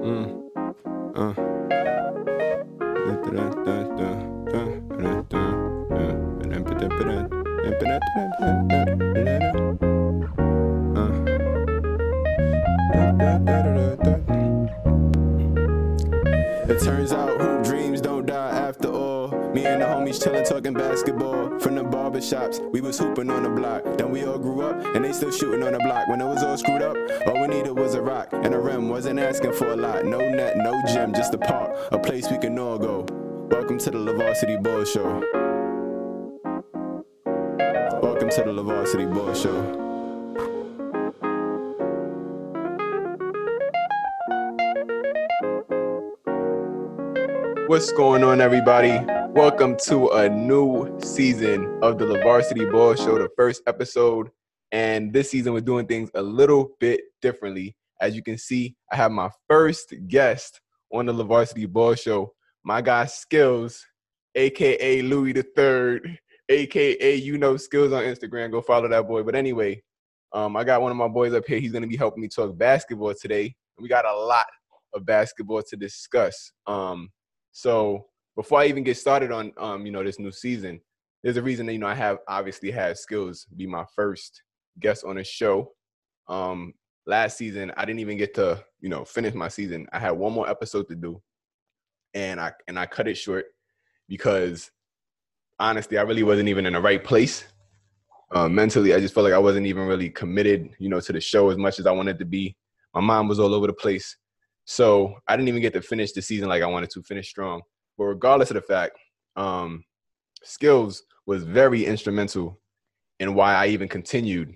It turns out hoop dreams don't die after all. Me and the homies chillin', talking basketball. From the barber shops, we was hooping on the block. Then we all grew up, and they still shooting on the block. When it was all screwed up, all we needed was a rock and a rim. Wasn't asking for a lot. No net, no gym, just a park, a place we can all go. Welcome to the LaVarsity Ball Show. Welcome to the LaVarsity Ball Show. What's going on, everybody? Welcome to a new season of the LaVarsity Ball Show, the first episode. And this season, we're doing things a little bit differently. As you can see, I have my first guest on the LaVarsity Ball Show, my guy Skills, a.k.a. Louis III, a.k.a. you know Skills on Instagram. Go follow that boy. But anyway, I got one of my boys up here. He's going to be helping me talk basketball today. We got a lot of basketball to discuss. So before I even get started on, this new season, there's a reason that, I have obviously had Skills be my first guest on the show. Last season, I didn't even get to, finish my season. I had one more episode to do, and I cut it short because, honestly, I really wasn't even in the right place. Mentally, I just felt like I wasn't even really committed, to the show as much as I wanted to be. My mind was all over the place. So I didn't even get to finish the season like I wanted to, finish strong. But regardless of the fact, Skills was very instrumental in why I even continued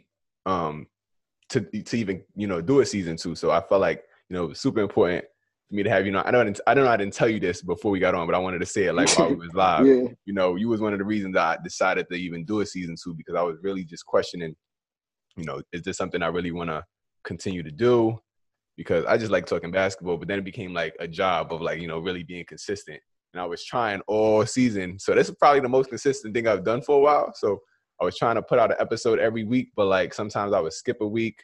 to even, do a season two. So I felt like, it was super important for me to have, I don't know I didn't tell you this before we got on, but I wanted to say it like while we was live. Yeah. You was one of the reasons I decided to even do a season two, because I was really just questioning, is this something I really want to continue to do? Because I just like talking basketball, but then it became like a job of like, really being consistent. And I was trying all season. So this is probably the most consistent thing I've done for a while. So I was trying to put out an episode every week, but like sometimes I would skip a week,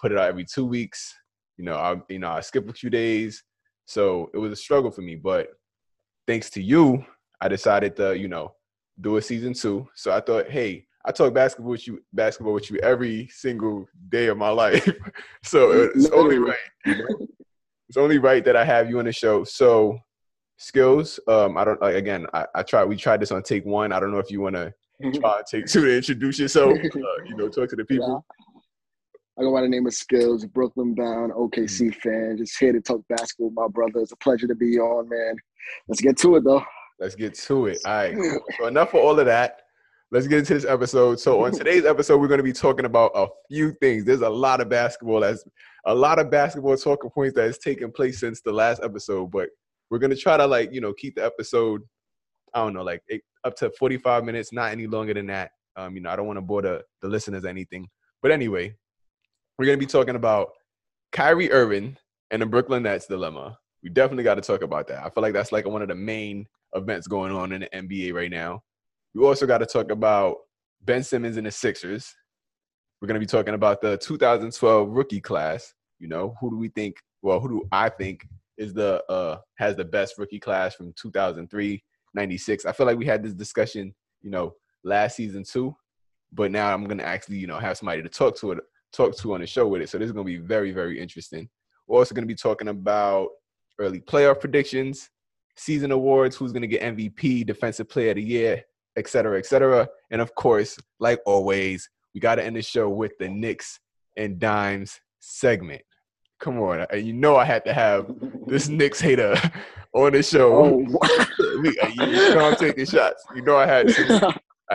put it out every 2 weeks, I skip a few days. So it was a struggle for me, but thanks to you, I decided to, do a season two. So I thought, hey, I talk basketball with you every single day of my life. So it's only right. It's only right that I have you on the show. So Skills, we tried this on take one. I don't know if you want to try take two to introduce yourself, talk to the people. Yeah. I go by the name of Skills, Brooklyn bound, OKC fan. Just here to talk basketball with my brother. It's a pleasure to be on, man. Let's get to it, though. Let's get to it. All right, cool. So enough of all of that. Let's get into this episode. So on today's episode, we're going to be talking about a few things. There's a lot of basketball talking points that has taken place since the last episode, but we're going to try to keep the episode, up to 45 minutes, not any longer than that. I don't want to bore the listeners or anything, but anyway, we're going to be talking about Kyrie Irving and the Brooklyn Nets dilemma. We definitely got to talk about that. I feel like that's like one of the main events going on in the NBA right now. We also got to talk about Ben Simmons and the Sixers. We're going to be talking about the 2012 rookie class. Who do I think is has the best rookie class from 2003, 96. I feel like we had this discussion, last season too, but now I'm going to actually, have somebody to talk to on the show with it. So this is going to be very, very interesting. We're also going to be talking about early playoff predictions, season awards, who's going to get MVP, defensive player of the year, et cetera, and of course, like always, we got to end the show with the Knicks and Dimes segment. Come on, I had to have this Knicks hater on the show. Oh. I'm taking shots. I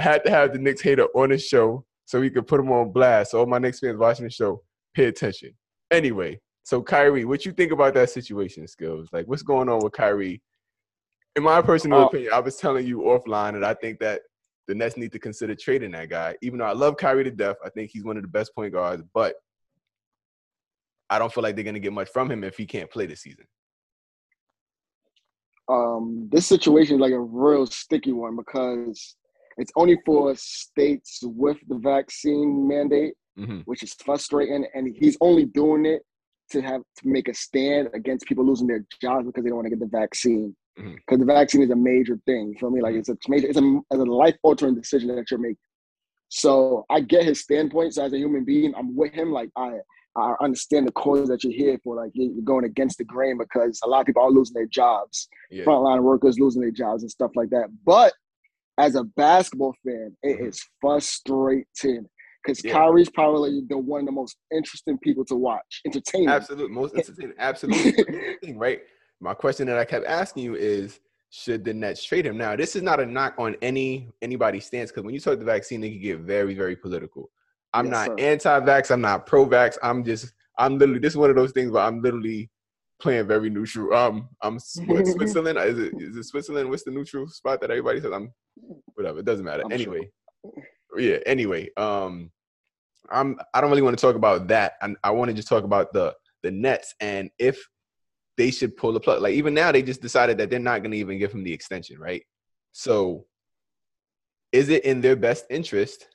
had to have the Knicks hater on the show so we could put him on blast. So all my Knicks fans watching the show, pay attention. Anyway, so Kyrie, what you think about that situation, Skills? Like, what's going on with Kyrie? In my personal opinion, I was telling you offline that I think that the Nets need to consider trading that guy. Even though I love Kyrie to death, I think he's one of the best point guards, but I don't feel like they're going to get much from him if he can't play this season. This situation is like a real sticky one because it's only for states with the vaccine mandate, which is frustrating, and he's only doing it to make a stand against people losing their jobs because they don't want to get the vaccine. Because the vaccine is a major thing, you feel me? Like it's a life-altering decision that you're making. So I get his standpoint. So as a human being, I'm with him. Like I understand the cause that you're here for. Like you're going against the grain because a lot of people are losing their jobs. Yeah. Frontline workers losing their jobs and stuff like that. But as a basketball fan, it is frustrating. Because Kyrie's probably one of the most interesting people to watch. Entertaining. Absolutely. Most entertaining. Absolutely. Right? My question that I kept asking you is, should the Nets trade him? Now, this is not a knock on anybody's stance, because when you talk the vaccine, they can get very, very political. I'm not anti-vax. I'm not pro-vax. I'm literally, this is one of those things where I'm literally playing very neutral. Switzerland? Is it Switzerland? What's the neutral spot that everybody says? Whatever. It doesn't matter. Anyway, I don't really want to talk about that. I want to just talk about the Nets and if they should pull the plug. Like even now, they just decided that they're not going to even give him the extension, right? So, is it in their best interest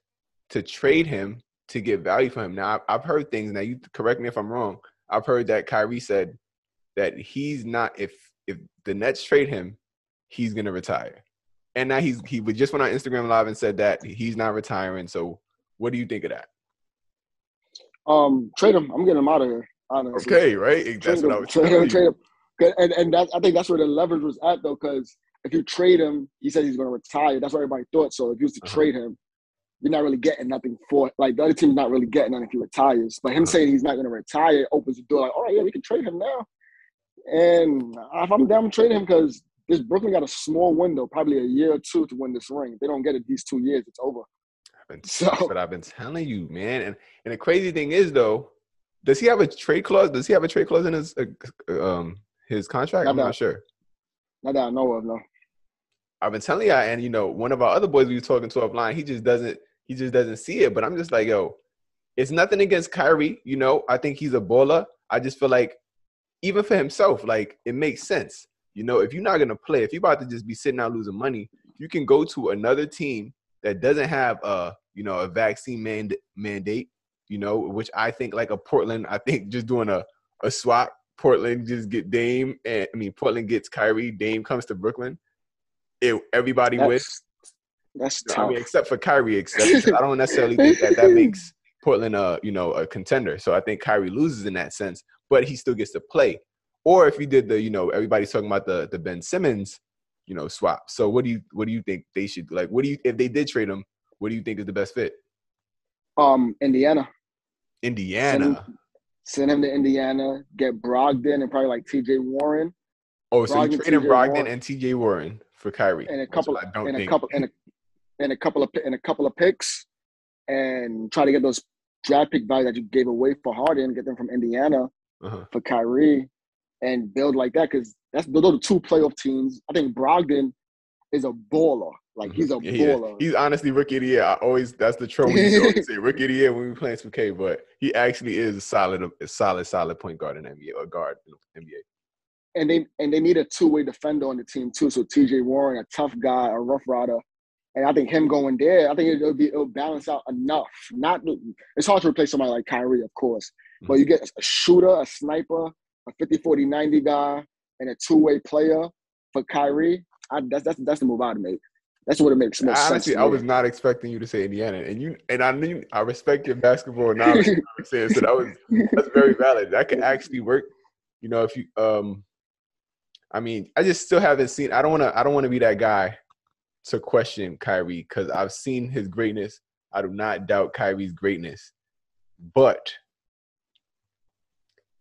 to trade him to get value for him? Now, I've heard things. Now, you correct me if I'm wrong. I've heard that Kyrie said that he's not. If the Nets trade him, he's going to retire. And now he just went on Instagram Live and said that he's not retiring. So, what do you think of that? Trade him. I'm getting him out of here. Honestly. Okay, right? That's what I was saying. Trade him. I think that's where the leverage was at, though, because if you trade him, he said he's going to retire. That's what everybody thought. So if you was to trade him, you're not really getting nothing for it. Like, the other team's not really getting nothing if he retires. But him saying he's not going to retire opens the door. Like, all right, yeah, we can trade him now. And if I'm down, I'm trading him because this Brooklyn got a small window, probably a year or two to win this ring. If they don't get it these 2 years, it's over. That's what I've been telling you, man. And the crazy thing is, though, does he have a trade clause? Does he have a trade clause in his contract? I'm not sure. Not that I know of, no. I've been telling y'all, and one of our other boys we were talking to offline, he just doesn't see it. But I'm just like, yo, it's nothing against Kyrie. I think he's a baller. I just feel like even for himself, like it makes sense. If you're not gonna play, if you're about to just be sitting out losing money, you can go to another team that doesn't have a vaccine mandate. Which I think like a Portland, I think just doing a swap, Portland just get Dame. Portland gets Kyrie. Dame comes to Brooklyn. That's tough. Except for Kyrie. I don't necessarily think that makes Portland a contender. So I think Kyrie loses in that sense, but he still gets to play. Or if you did everybody's talking about the Ben Simmons, swap. So what do you think they should like? If they did trade him, what do you think is the best fit? Indiana. Send him to Indiana, get Brogdon and probably like TJ Warren. Oh, so you trade him Brogdon and TJ Warren for Kyrie. And a couple of picks and try to get those draft pick value that you gave away for Harden, get them from Indiana for Kyrie and build like that, because those are the two playoff teams. I think Brogdon is a baller. Like, he's a baller. He's honestly rookie of the year. That's the troll we always say, rookie of the year when we playing 2K, but he actually is a solid point guard in the NBA, or guard in the NBA. And they need a two-way defender on the team, too. So TJ Warren, a tough guy, a rough rider. And I think him going there, I think it'll balance out enough. It's hard to replace somebody like Kyrie, of course. Mm-hmm. But you get a shooter, a sniper, a 50-40-90 guy, and a two-way player for Kyrie. That's the move I'd make. That's what it makes most sense. Honestly, I was not expecting you to say Indiana, and I knew I respect your basketball knowledge. So that's very valid. That could actually work. If you I just still haven't seen. I don't want to be that guy to question Kyrie because I've seen his greatness. I do not doubt Kyrie's greatness, but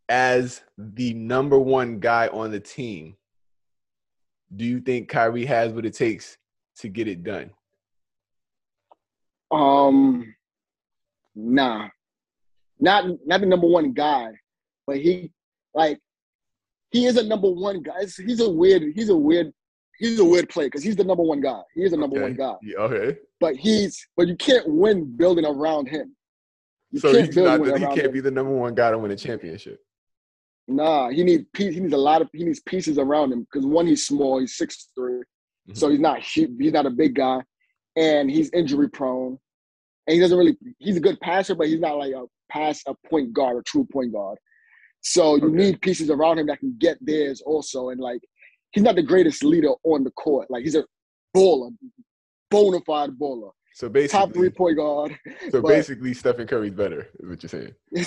as the number one guy on the team, do you think Kyrie has what it takes to get it done? Nah. Not the number one guy, but he is a number one guy. He's a weird player because he's the number one guy. He is a number one guy. Yeah, okay. But you can't win building around him. He can't be the number one guy to win a championship. Nah, he needs pieces around him because one, he's small, he's 6'3". Mm-hmm. So he's not a big guy, and he's injury prone, and he's a good passer, but he's not like a point guard, a true point guard. So you need pieces around him that can get theirs also. And, like, he's not the greatest leader on the court. Like, he's a baller, bona fide baller. So basically, top 3-point guard. So basically, Stephen Curry's better, is what you're saying. Yeah.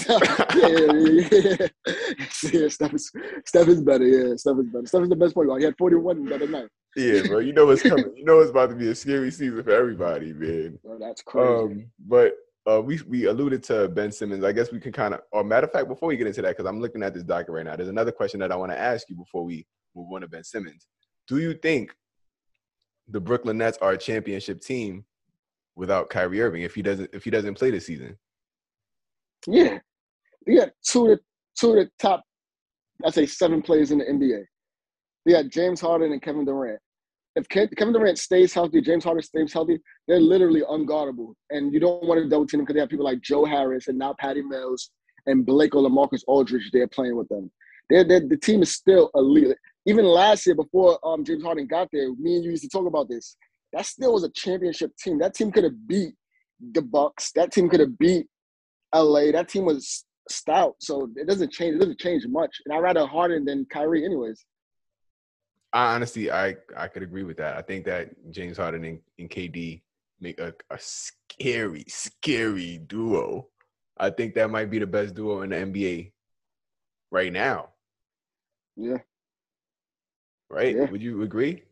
Stephen's better. Yeah, Stephen's better. Stephen's the best point guard. He had 41 the other night. Yeah, bro. You know what's coming. You know it's about to be a scary season for everybody, man. Bro, that's crazy. We alluded to Ben Simmons. I guess we can kind of, or matter of fact, before we get into that, because I'm looking at this docket right now, there's another question that I want to ask you before we move on to Ben Simmons. Do you think the Brooklyn Nets are a championship team without Kyrie Irving if he doesn't play this season? Yeah. You got two of the top, I'd say, 7 players in the NBA. You got James Harden and Kevin Durant. If Kevin Durant stays healthy, James Harden stays healthy, they're literally unguardable. And you don't want to double team them because they have people like Joe Harris and now Patty Mills and Blake or LaMarcus Aldridge there playing with them. The team is still elite. Even last year before James Harden got there, me and you used to talk about this. That still was a championship team. That team could have beat the Bucks. That team could have beat LA. That team was stout. So it doesn't change. It doesn't change much. And I'd rather Harden than Kyrie anyways. I honestly could agree with that. I think that James Harden and KD make a scary, scary duo. I think that might be the best duo in the NBA right now. Yeah. Right? Yeah. Would you agree?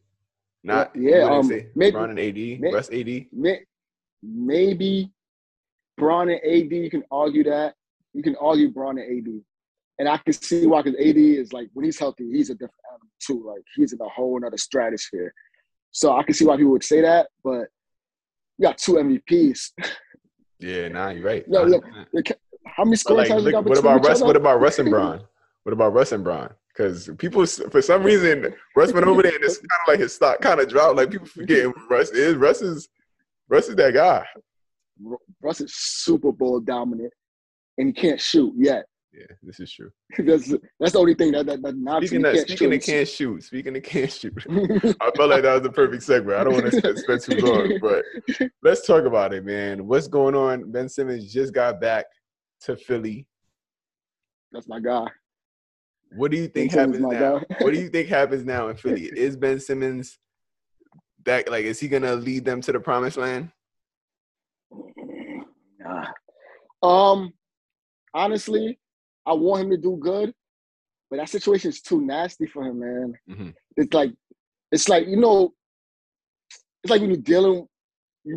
Not yeah. Maybe Bron and AD, Russ AD. Maybe Bron and AD. You can argue that. You can argue Bron and AD, and I can see why, because AD is like, when he's healthy, he's a different animal too. Like, he's in a whole another stratosphere. So I can see why people would say that, but you got 2 MVPs. Yeah, nah, you're right. No, look, how many scoring times you got between each other? What about Russ and Bron? What about Russ and Bron? Because people, for some reason, Russ went over there and it's kind of like his stock kind of dropped. Like, people forgetting what Russ is. Russ is that guy. Russ is Super Bowl dominant, and he can't shoot yet. Yeah, this is true. that's the only thing that knocks him. Speaking of can't shoot. I felt like that was the perfect segue. I don't want to spend too long, but let's talk about it, man. What's going on? Ben Simmons just got back to Philly. That's my guy. What do you think happens now? What do you think happens now in Philly? Is Ben Simmons that, like, is he gonna lead them to the promised land? Nah. Honestly, I want him to do good, but that situation is too nasty for him, man. Mm-hmm. It's like you know, it's like when you've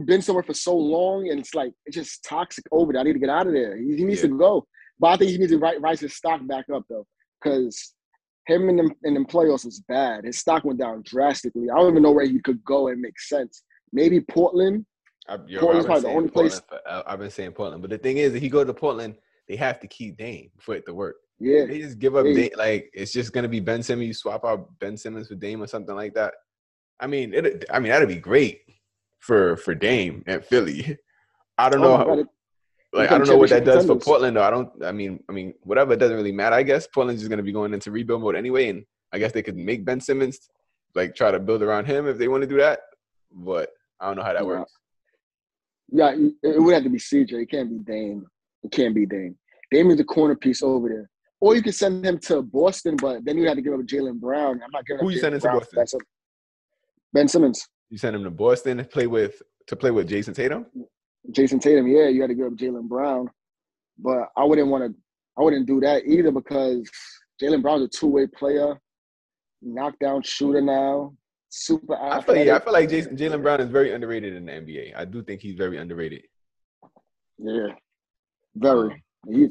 been somewhere for so long, and it's just toxic over there. I need to get out of there. He needs to go, but I think he needs to rise his stock back up though. Because him in the playoffs was bad. His stock went down drastically. I don't even know where he could go and make sense. Maybe Portland. Portland's probably the only place. I've been saying Portland. But the thing is, if he go to Portland, they have to keep Dame for it to work. Yeah. They just give up Dame. Like, it's just going to be Ben Simmons. You swap out Ben Simmons for Dame or something like that. I mean, that'd be great for Dame and Philly. I don't know how. Like, I don't know what that does for Portland, though. I mean, whatever, it doesn't really matter. I guess Portland's just going to be going into rebuild mode anyway, and I guess they could make Ben Simmons, like, try to build around him if they want to do that. But I don't know how that works. Yeah, it would have to be CJ. It can't be Dame. Dame is the corner piece over there. Or you could send him to Boston, but then you have to give up Jaylen Brown. I'm not giving up Jaylen Brown. Who you sending to Boston? That's Ben Simmons. You send him to Boston to play with Jayson Tatum? Jayson Tatum, yeah, you had to give up Jaylen Brown, but I wouldn't do that either, because Jaylen Brown's a two-way player, knockdown shooter now, super athletic. I feel like Jaylen Brown is very underrated in the NBA. I do think he's very underrated. Yeah, very.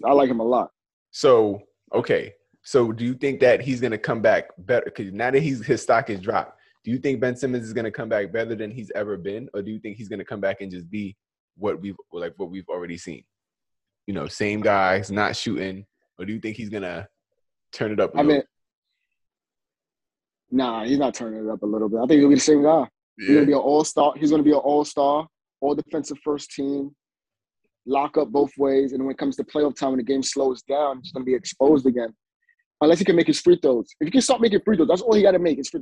I like him a lot. So, okay. So, do you think that he's going to come back better? Because now that his stock is dropped, do you think Ben Simmons is going to come back better than he's ever been, or do you think he's going to come back and just be what we've already seen? You know, same guys, not shooting. Or do you think he's gonna turn it up a little? I mean, nah, he's not turning it up a little bit. I think he'll be the same guy. Yeah. He's gonna be an all-star, all defensive first team, lock up both ways, and when it comes to playoff time, when the game slows down, he's gonna be exposed again. Unless he can make his free throws. If he can start making free throws, that's all he got to make. It's for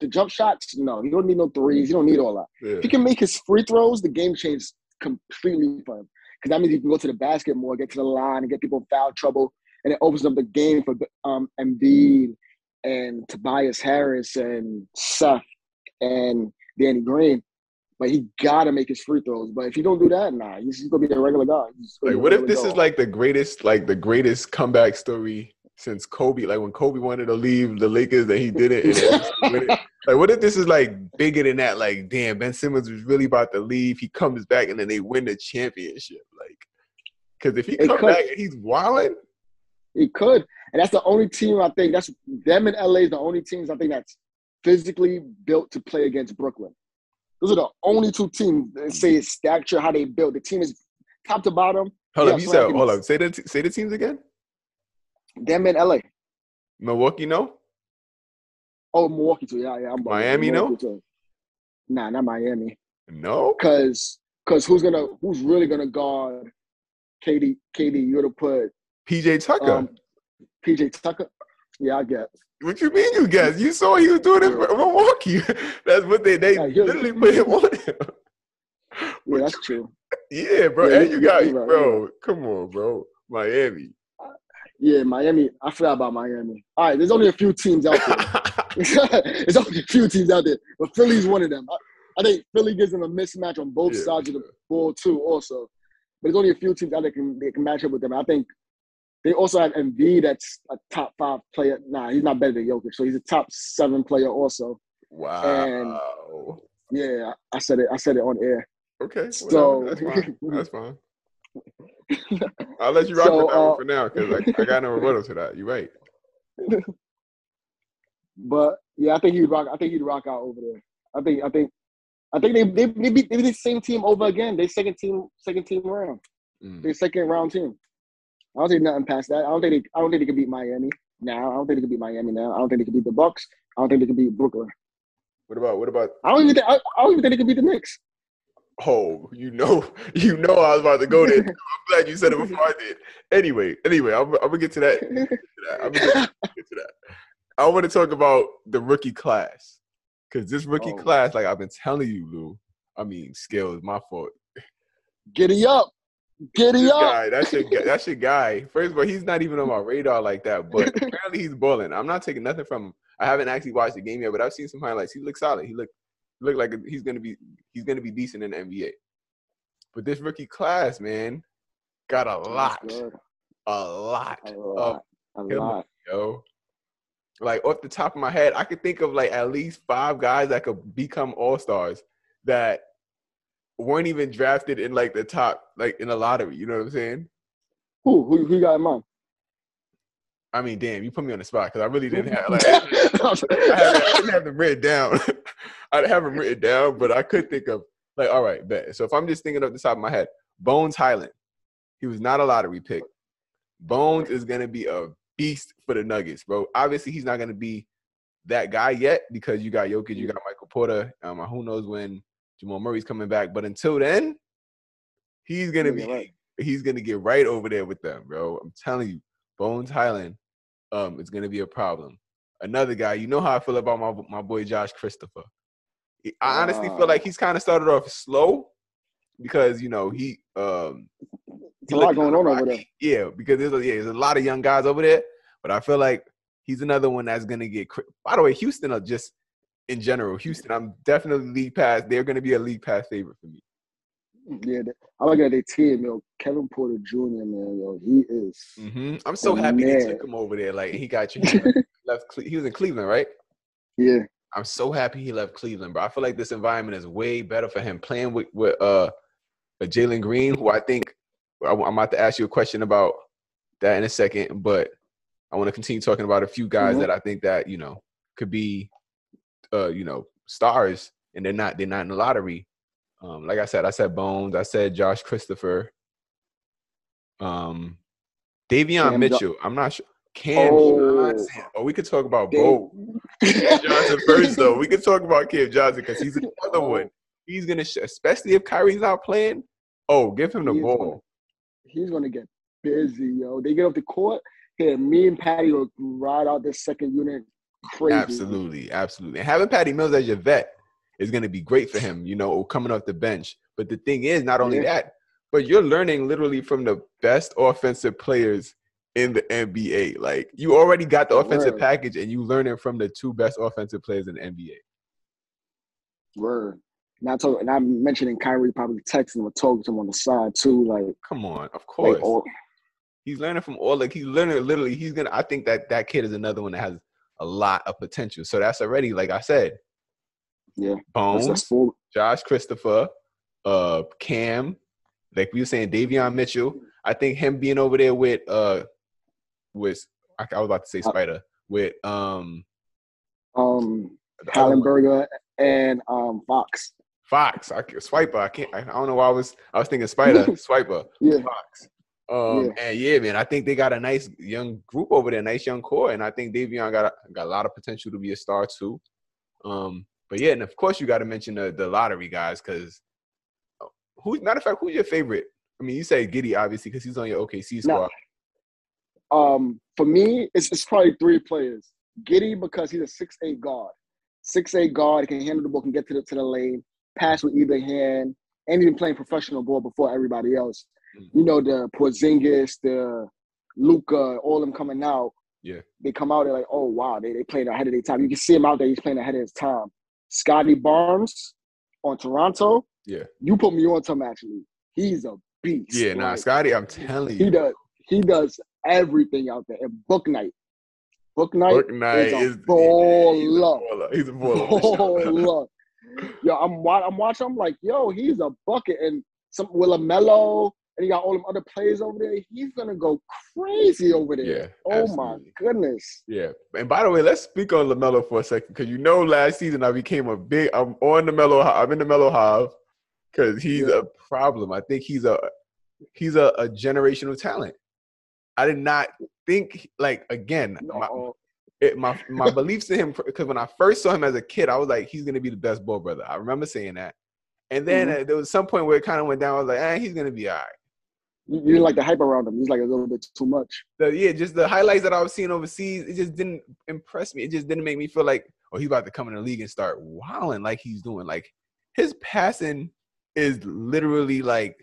the jump shots. No, he don't need no threes. He don't need all that. Yeah. If he can make his free throws, the game changes completely for him, because that means he can go to the basket more, get to the line, and get people in foul trouble. and it opens up the game for Embiid and Tobias Harris and Seth and Danny Green. But he got to make his free throws. But if he don't do that, nah, he's going to be the regular guy. Like, what if this is like the greatest comeback story since Kobe? Like when Kobe wanted to leave the Lakers, that he did it. Like, what if this is like bigger than that? Like, damn, Ben Simmons was really about to leave. He comes back and then they win the championship. Like, because if he comes back and he's wilding, he could. And that's the only team I think that's them in LA is the only teams I think that's physically built to play against Brooklyn. Those are the only two teams that say stature, how they built. The team is top to bottom. Hold up. Say the teams again. Them in LA. Milwaukee, no? Oh, Milwaukee, too. Yeah, yeah. I'm Miami, no? Too. Nah, not Miami. No? Because who's really going to guard KD? KD, you're going to put PJ Tucker. PJ Tucker? Yeah, I guess. What you mean you guys? You saw he was doing it for Milwaukee. That's what they literally put him on him. Yeah, that's true. Yeah, bro. Yeah, and you got right, bro. Yeah. Come on, bro. Miami. Yeah, Miami. I forgot about Miami. All right, there's only a few teams out there. But Philly's one of them. I think Philly gives them a mismatch on both sides of the ball too also. But there's only a few teams out there that can match up with them. I think they also have Embiid that's a top 5 player. Nah, he's not better than Jokic, so he's a top 7 player also. Wow. And yeah, I said it on air. Okay. So well, that's fine. I'll let you rock with that one for now because I got no rebuttal to that. You're right. But yeah, I think he'd rock out over there. I think they beat the same team over again. They second team round. Mm. Their second round team. I don't think nothing past that. I don't think they can beat Miami now. I don't think they can beat the Bucks. I don't think they can beat Brooklyn. What about? I don't even think they can beat the Knicks. Oh, you know, I was about to go there. I'm glad you said it before I did. Anyway, I'm gonna get to that. I want to talk about the rookie class because this rookie class, like I've been telling you, Lou. I mean, Scale is my fault. Giddy up. That's your guy. First of all, he's not even on my radar like that, but apparently he's balling. I'm not taking nothing from him. I haven't actually watched the game yet, but I've seen some highlights. He looks solid. He looked like he's gonna be decent in the NBA. But this rookie class, man, got a lot. Yo. Like off the top of my head, I could think of like at least 5 guys that could become all-stars that weren't even drafted in like the top, like in the lottery. You know what I'm saying? Who got in mind? I mean, damn, you put me on the spot because I really didn't have like I didn't have them written down. I'd have them written down, but I could think of like, all right, bet. So if I'm just thinking off the top of my head, Bones Hyland, he was not a lottery pick. Bones is gonna be a beast for the Nuggets, bro. Obviously, he's not gonna be that guy yet because you got Jokic, you got Michael Porter. Who knows when Jamal Murray's coming back, but until then, he's gonna get right over there with them, bro. I'm telling you, Bones Hyland is gonna be a problem. Another guy, you know how I feel about my boy Josh Christopher. I honestly feel like he's kind of started off slow because you know he. There's a lot going on over there. Yeah, because there's a lot of young guys over there, but I feel like he's another one that's gonna get. By the way, Houston are just. In general, Houston, I'm definitely league pass. They're going to be a league pass favorite for me. Yeah, I look at their team, yo. Kevin Porter Jr., man, yo, he is. Mm-hmm. I'm so happy they took him over there. Like he got you. He was in Cleveland, right? Yeah. I'm so happy he left Cleveland, bro. I feel like this environment is way better for him. Playing with Jalen Green, who I think I'm about to ask you a question about that in a second, but I want to continue talking about a few guys that I think that you know could be. Stars, and they're not in the lottery. Like I said Bones, I said Josh Christopher, Davion Mitchell. I'm not sure. Cam Johnson. Oh, we could talk about both. Cam Johnson first, though. We could talk about Cam Johnson because he's another one. He's gonna, especially if Kyrie's not playing. Oh, give him the ball. He's gonna get busy, yo. They get off the court. Here, me and Patty will ride out this second unit. Crazy. Absolutely. And having Patty Mills as your vet is going to be great for him, you know, coming off the bench. But the thing is, not only that, but you're learning literally from the best offensive players in the NBA. Like, you already got the offensive package, and you learn it from the two best offensive players in the NBA. Word. And I'm mentioning Kyrie probably texting or talking to him on the side too. Like, come on, of course. Like, he's learning from all. Like, he's learning literally. I think that kid is another one that has a lot of potential. So that's already, like I said. Yeah. Bones, Josh Christopher, Cam. Like we were saying, Davion Mitchell. I think him being over there with Hallenberger and Fox. I don't know why I was thinking Spider. Swiper. Yeah. Fox. And yeah, man, I think they got a nice young group over there, nice young core, and I think Davion got a lot of potential to be a star too. But yeah, and of course you got to mention the lottery guys, because who's your favorite? I mean, you say Giddey obviously because he's on your OKC squad. Now, for me, it's probably three players. Giddey because he's a 6'8 guard. 6'8 guard, can handle the ball, can get to the lane, pass with either hand, and even playing professional ball before everybody else. Mm-hmm. You know, the Porzingis, the Luka, all them coming out. Yeah. They come out, they're like, oh, wow, they playing ahead of their time. You can see him out there, he's playing ahead of his time. Scotty Barnes on Toronto. Yeah. You put me on to him, actually. He's a beast. Yeah, Scotty, I'm telling you. He does everything out there. And Book Knight is a baller. He's a baller. Yo, I'm watching. I'm like, yo, he's a bucket. And with LaMelo, and you got all them other players over there. He's gonna go crazy over there. Yeah, my goodness. Yeah. And by the way, let's speak on LaMelo for a second, because you know, last season I'm in the Melo hive, because he's a problem. I think he's a generational talent. I did not think, like, again, my beliefs in him, because when I first saw him as a kid, I was like, he's going to be the best ball brother. I remember saying that. And then there was some point where it kind of went down. I was like, he's going to be all right. You didn't like the hype around him. He's like a little bit too much. So, yeah, just the highlights that I was seeing overseas, it just didn't impress me. It just didn't make me feel like, oh, he's about to come in the league and start wilding like he's doing. Like, his passing is literally, like,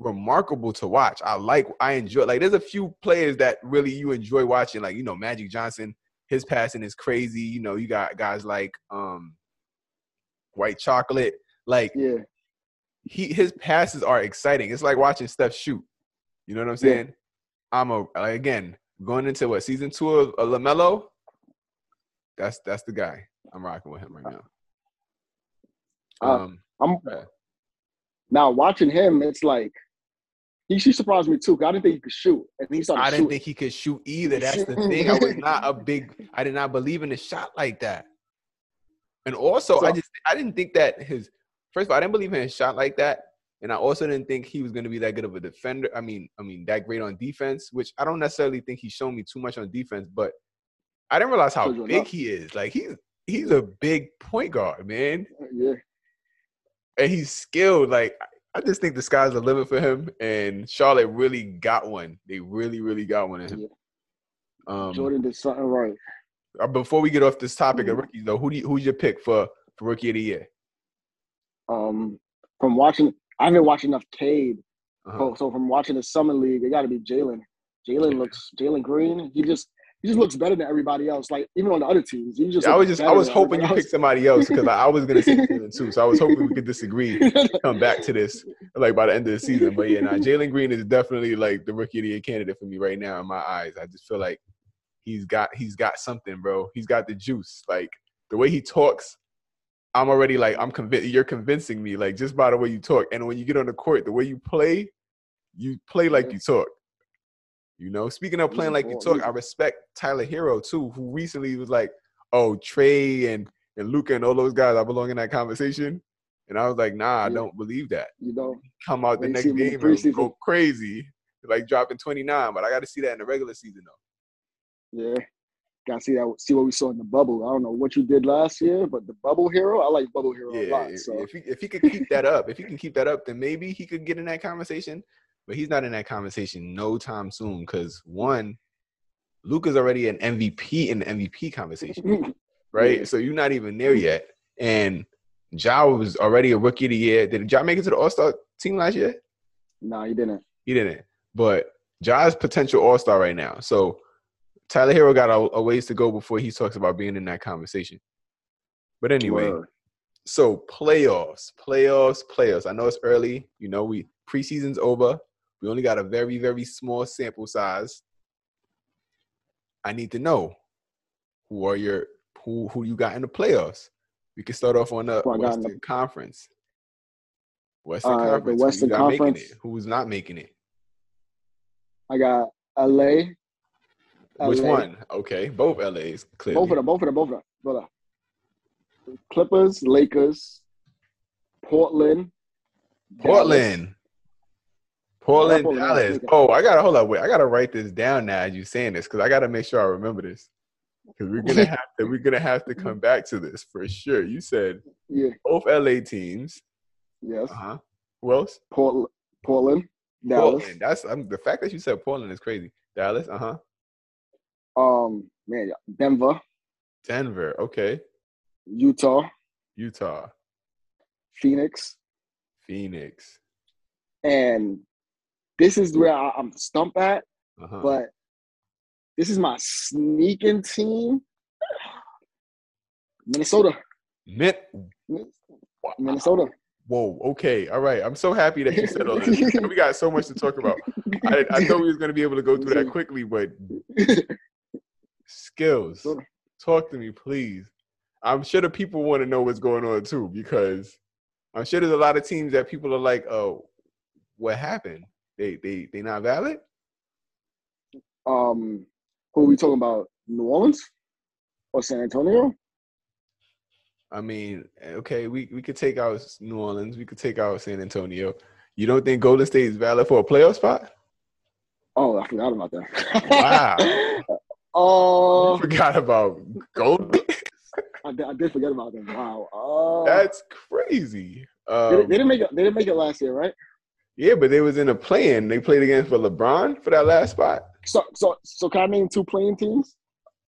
remarkable to watch. I enjoy. Like, there's a few players that really you enjoy watching. Like, you know, Magic Johnson, his passing is crazy. You know, you got guys like White Chocolate. Like, yeah, his passes are exciting. It's like watching Steph shoot. You know what I'm saying? Yeah. Again, going into season 2 of LaMelo. That's the guy. I'm rocking with him right now. Now watching him, it's like. He surprised me too, because I didn't think he could shoot. And he started shooting. I didn't think he could shoot either. That's the thing. I did not believe in his shot like that. And also, I didn't think that first of all, I didn't believe in his shot like that. And I also didn't think he was going to be that good of a defender. I mean, that great on defense, which I don't necessarily think he's shown me too much on defense, but I didn't realize how big he is. Like, he's a big point guard, man. Yeah. And he's skilled. Like, I just think the sky's the limit for him, and Charlotte really got one. They really, really got one in him. Yeah. Jordan did something right. Before we get off this topic of rookies, though, who's your pick for Rookie of the Year? I haven't watched enough Cade. So from watching the Summer League, it got to be Jalen. Jalen Green. He just looks better than everybody else. Like, even on the other teams, I was hoping you picked somebody else, because I was gonna say Jalen too. So I was hoping we could disagree, come back to this like by the end of the season. But yeah, Jalen Green is definitely like the Rookie of the Year candidate for me right now in my eyes. I just feel like he's got something, bro. He's got the juice. Like, the way he talks, I'm already like, I'm convinced. You're convincing me, like, just by the way you talk, and when you get on the court, the way you play like you talk. You know, speaking of playing like you talk, I respect Tyler Hero too, who recently was like, oh, Trey and Luka and all those guys, I belong in that conversation. And I was like, nah, I don't believe that. You don't come out the next game and go crazy, like dropping 29, but I got to see that in the regular season though. Yeah, got to see what we saw in the bubble. I don't know what you did last year, but the bubble Hero, I like bubble Hero a lot. So. If he can keep that up, then maybe he could get in that conversation. But he's not in that conversation no time soon, because one, Luka's already an MVP in the MVP conversation, right? Yeah. So you're not even there yet. And Ja was already a Rookie of the Year. Did Ja make it to the All-Star team last year? No, he didn't. But Ja's potential all-star right now. So Tyler Hero got a ways to go before he talks about being in that conversation. But anyway, wow. So playoffs. I know it's early. You know, preseason's over. We only got a very, very small sample size. I need to know who you got in the playoffs. We can start off on the Western Conference. The Western Conference. Who's not making it? I got LA. Which one? Okay, both LAs. Clearly. Both of them. Clippers, Lakers, Portland, Dallas. Oh, I gotta write this down now as you're saying this because I gotta make sure I remember this. Because we're gonna have to come back to this for sure. You said both LA teams. Yes. Uh-huh. Who else? Portland, Dallas. Portland. The fact that you said Portland is crazy. Dallas. Uh huh. Denver. Okay. Utah. Phoenix. And this is where I'm stumped at, uh-huh. But this is my sneaking team. Minnesota. Whoa, okay. All right. I'm so happy that you said all this. We got so much to talk about. I thought we was going to be able to go through that quickly, but skills. Talk to me, please. I'm sure the people want to know what's going on, too, because I'm sure there's a lot of teams that people are like, oh, what happened? They not valid? Who are we talking about? New Orleans or San Antonio? I mean, okay, we could take out New Orleans. We could take out San Antonio. You don't think Golden State is valid for a playoff spot? Oh, I forgot about that. Wow. You forgot about Golden? I did forget about them. Wow. That's crazy. They didn't make it last year, right? Yeah, but they was in a play-in. They played against for LeBron for that last spot. So can I name two play-in teams?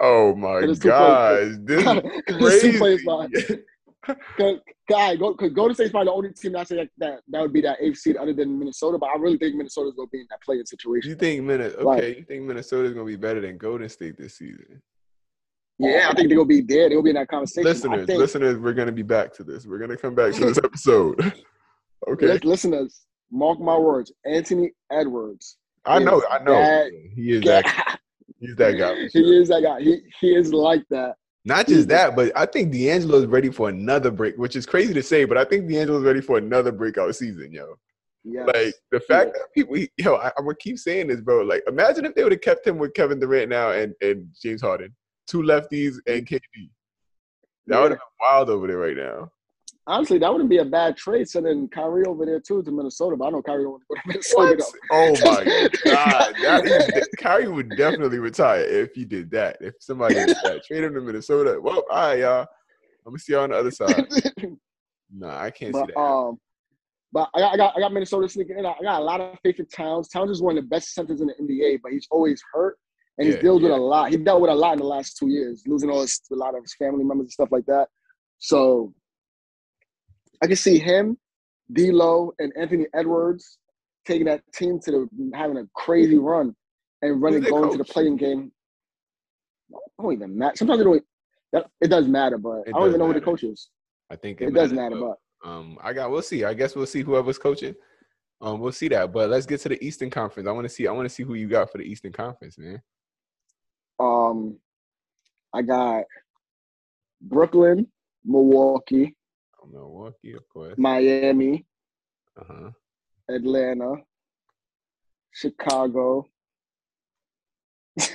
Oh my gosh, this is crazy. Because Golden State's probably the only team that would be that eighth seed other than Minnesota. But I really think Minnesota's gonna be in that play-in situation. You think Minnesota's gonna be better than Golden State this season? Yeah, I think they're going to be there. They're going to be in that conversation. Listeners, we're going to be back to this. We're going to come back to this episode. Okay. Listeners, mark my words. Anthony Edwards. I know. He's that guy. Sure. He is that guy. He is like that. Not just that, but I think D'Angelo's ready for another break, which is crazy to say, but I think D'Angelo's ready for another breakout season, yo. Yes. Like, the fact that I'm going to keep saying this, bro. Like, imagine if they would have kept him with Kevin Durant now and James Harden. Two lefties and KD. That would have been wild over there right now. Honestly, that wouldn't be a bad trade sending Kyrie over there too to Minnesota, but I know Kyrie don't want to go to Minnesota. Oh my God. Kyrie would definitely retire if he did that. If somebody did that, trade him to Minnesota. Well, all right, y'all. I'm gonna see y'all on the other side. Nah, I can't see that. But I got Minnesota sneaking in. I got a lot of faith in Towns. Towns is one of the best centers in the NBA, but he's always hurt. And he's dealt with a lot. He dealt with a lot in the last 2 years, losing a lot of his family members and stuff like that. So I can see him, D'Lo, and Anthony Edwards taking that team having a crazy run and going to the play-in game. I don't even matter. Sometimes it does matter, but I don't even know who the coach is. I think it does matter, but we'll see. I guess we'll see whoever's coaching. We'll see that. But let's get to the Eastern Conference. I want to see who you got for the Eastern Conference, man. I got Brooklyn, Milwaukee, of course. Miami, uh-huh. Atlanta, Chicago, the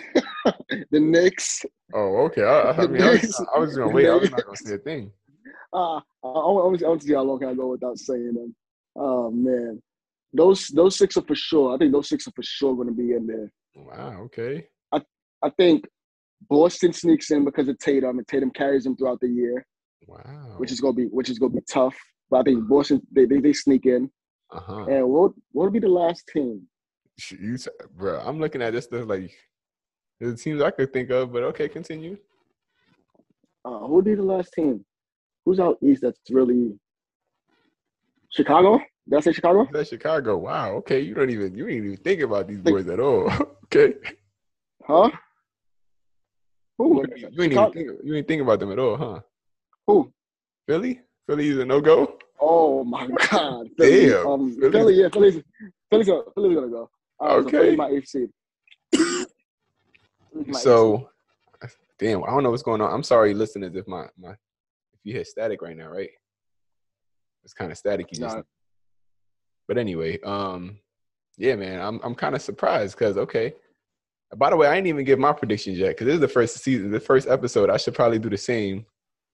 Knicks. Oh, okay. I was gonna wait. I was not gonna say a thing. I want to see how long can I go without saying them. Oh man, those six are for sure. I think those six are for sure gonna be in there. Wow. Okay. I think Boston sneaks in because of Tatum, and Tatum carries them throughout the year. Wow. Which is gonna be tough. But I think Boston they sneak in. Uh huh. And what would be the last team? Bro, I'm looking at this stuff like there's teams I could think of, but okay, continue. Who would be the last team? Who's out east that's really Chicago? Did I say Chicago? That's Chicago. Wow. Okay. You didn't even think about these boys at all. Okay. Huh? Who? You ain't think about them at all, huh? Who? Philly? Philly is a no-go? Oh my God. Philly. Damn. Philly's gonna go. Okay. So Philly's my eighth seed. So, damn, I don't know what's going on. I'm sorry, listeners, if if you hear static right now, right? It's kind of staticky. Nah. But anyway, yeah, man, I'm kind of surprised because, okay. By the way, I didn't even give my predictions yet because this is the first episode. I should probably do the same,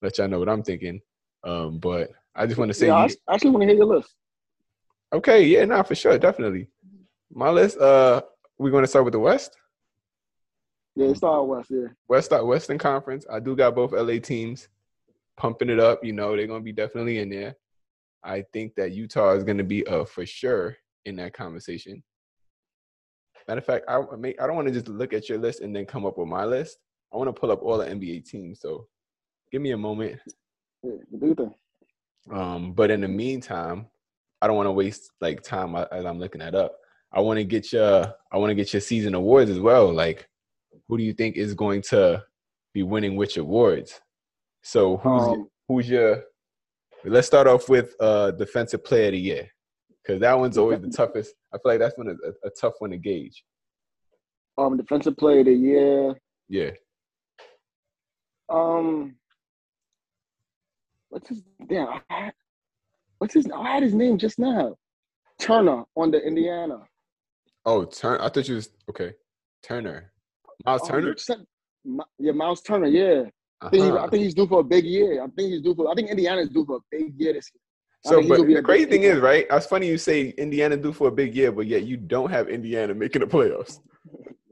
let y'all know what I'm thinking. But I just want to say. Yeah, I actually want to hear your list. Okay, yeah, nah, for sure, definitely. My list, we're going to start with the West. Yeah, start West, yeah. Western Conference. I do got both LA teams pumping it up. You know, they're going to be definitely in there. I think that Utah is going to be for sure in that conversation. Matter of fact, I don't want to just look at your list and then come up with my list. I want to pull up all the NBA teams. So give me a moment. Yeah, do that. But in the meantime, I don't want to waste like time as I'm looking that up. I want to get your season awards as well. Like, who do you think is going to be winning which awards? So who's your? Let's start off with Defensive Player of the Year, because that one's always the toughest. I feel like that's one a tough one to gauge. Defensive Player of the Year. Yeah. I had his name just now. Turner on the Indiana. Oh, Turner. I thought you was okay. Turner. Miles Turner. Yeah, Miles Turner. Yeah. Uh-huh. I think he's due for a big year. I think Indiana's due for a big year this year. So, but the crazy thing is, right? It's funny you say Indiana due for a big year, but yet you don't have Indiana making the playoffs.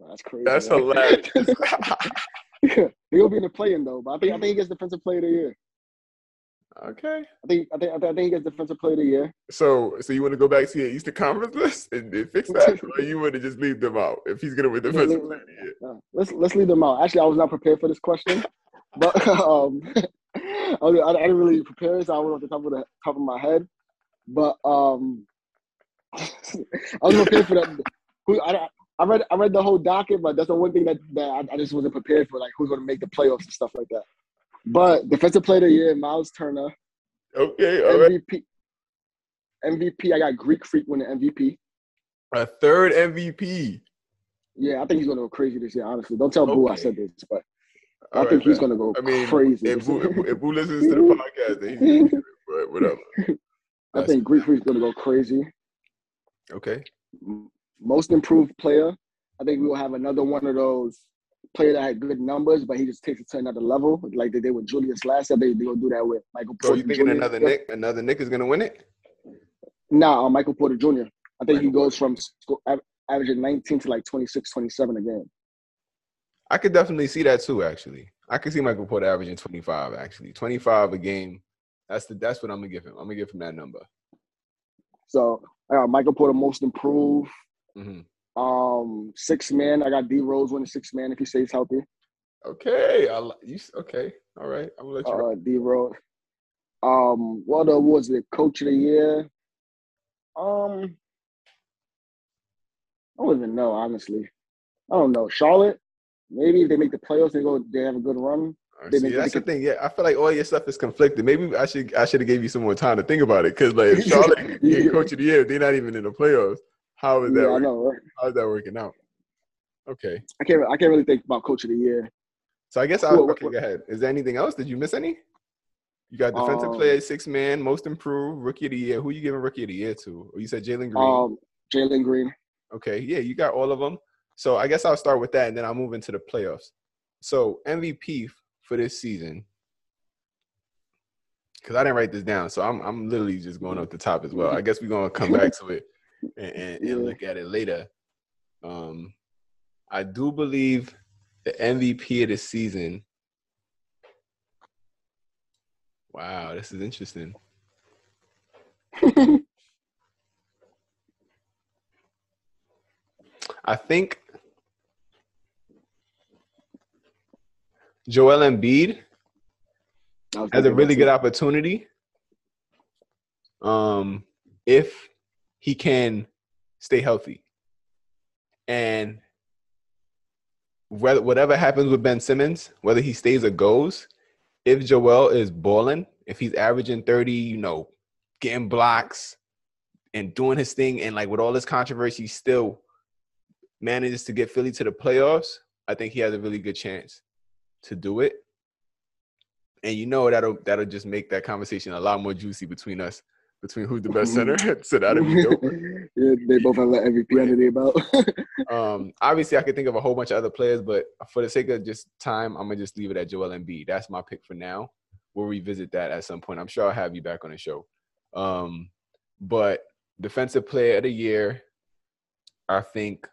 That's crazy. That's hilarious. Yeah, he'll be in the play-in though, but I think he gets Defensive Player of the Year. Okay. I think he gets Defensive Player of the Year. So you want to go back to your Eastern Conference list and fix that, or you want to just leave them out if he's gonna win Defensive Player of the Year? Let's leave them out. Actually, I was not prepared for this question. But I didn't really prepare, so I went off the top of my head. But I was prepared for that. I read the whole docket, but that's the one thing that I just wasn't prepared for, like who's going to make the playoffs and stuff like that. But Defensive Player of the Year, Miles Turner. Okay, all right. MVP, I got Greek Freak winning MVP. A third MVP. Yeah, I think he's going to go crazy this year, honestly. Don't tell Boo I said this, but. I think he's going to go crazy. If Boo listens to the podcast, then he's going to do it, but whatever. I think Greek Freak's going to go crazy. Okay. Most improved player. I think we will have another one of those player that had good numbers, but he just takes it to another level, like they did with Julius last year. They're going to do that with Michael Porter Jr. So you thinking another Nick is going to win it? Nah, Michael Porter Jr. I think he goes from averaging 19 to like 26, 27 a game. I could definitely see that too, actually. I could see Michael Porter averaging 25, actually. 25 a game. That's what I'm going to give him. I'm going to give him that number. So, I got Michael Porter most improved. Mm-hmm. Sixth man. I got D. Rose winning sixth man if he stays healthy. Okay. Okay. All right. I'm going to let you D. Rose. What awards? The Coach of the Year? I don't even know, honestly. I don't know. Charlotte? Maybe if they make the playoffs, they have a good run. That's the thing. Yeah, I feel like all your stuff is conflicted. Maybe I should have gave you some more time to think about it. Because like Charlotte, yeah. Coach of the Year, they're not even in the playoffs. How is that? Yeah, I know, right? How is that working out? Okay. I can't really think about Coach of the Year. So I guess go ahead. Is there anything else? Did you miss any? You got Defensive Player, Six Man, Most Improved, Rookie of the Year. Who are you giving Rookie of the Year to? Or you said Jalen Green. Jalen Green. Okay. Yeah, you got all of them. So I guess I'll start with that, and then I'll move into the playoffs. So MVP for this season, because I didn't write this down, so I'm literally just going off the top as well. I guess we're going to come back to it and look at it later. I do believe the MVP of the season. Wow, this is interesting. I think Joel Embiid has a really good opportunity. if he can stay healthy. And whatever happens with Ben Simmons, whether he stays or goes, if Joel is balling, if he's averaging 30, getting blocks and doing his thing, and like with all this controversy still manages to get Philly to the playoffs, I think he has a really good chance to do it. And that'll just make that conversation a lot more juicy between us, between who's the best center. So that'll be dope. Yeah, they both have that MVP under their belt. Obviously, I could think of a whole bunch of other players, but for the sake of just time, I'm going to just leave it at Joel Embiid. That's my pick for now. We'll revisit that at some point. I'm sure I'll have you back on the show. But defensive player of the year, I think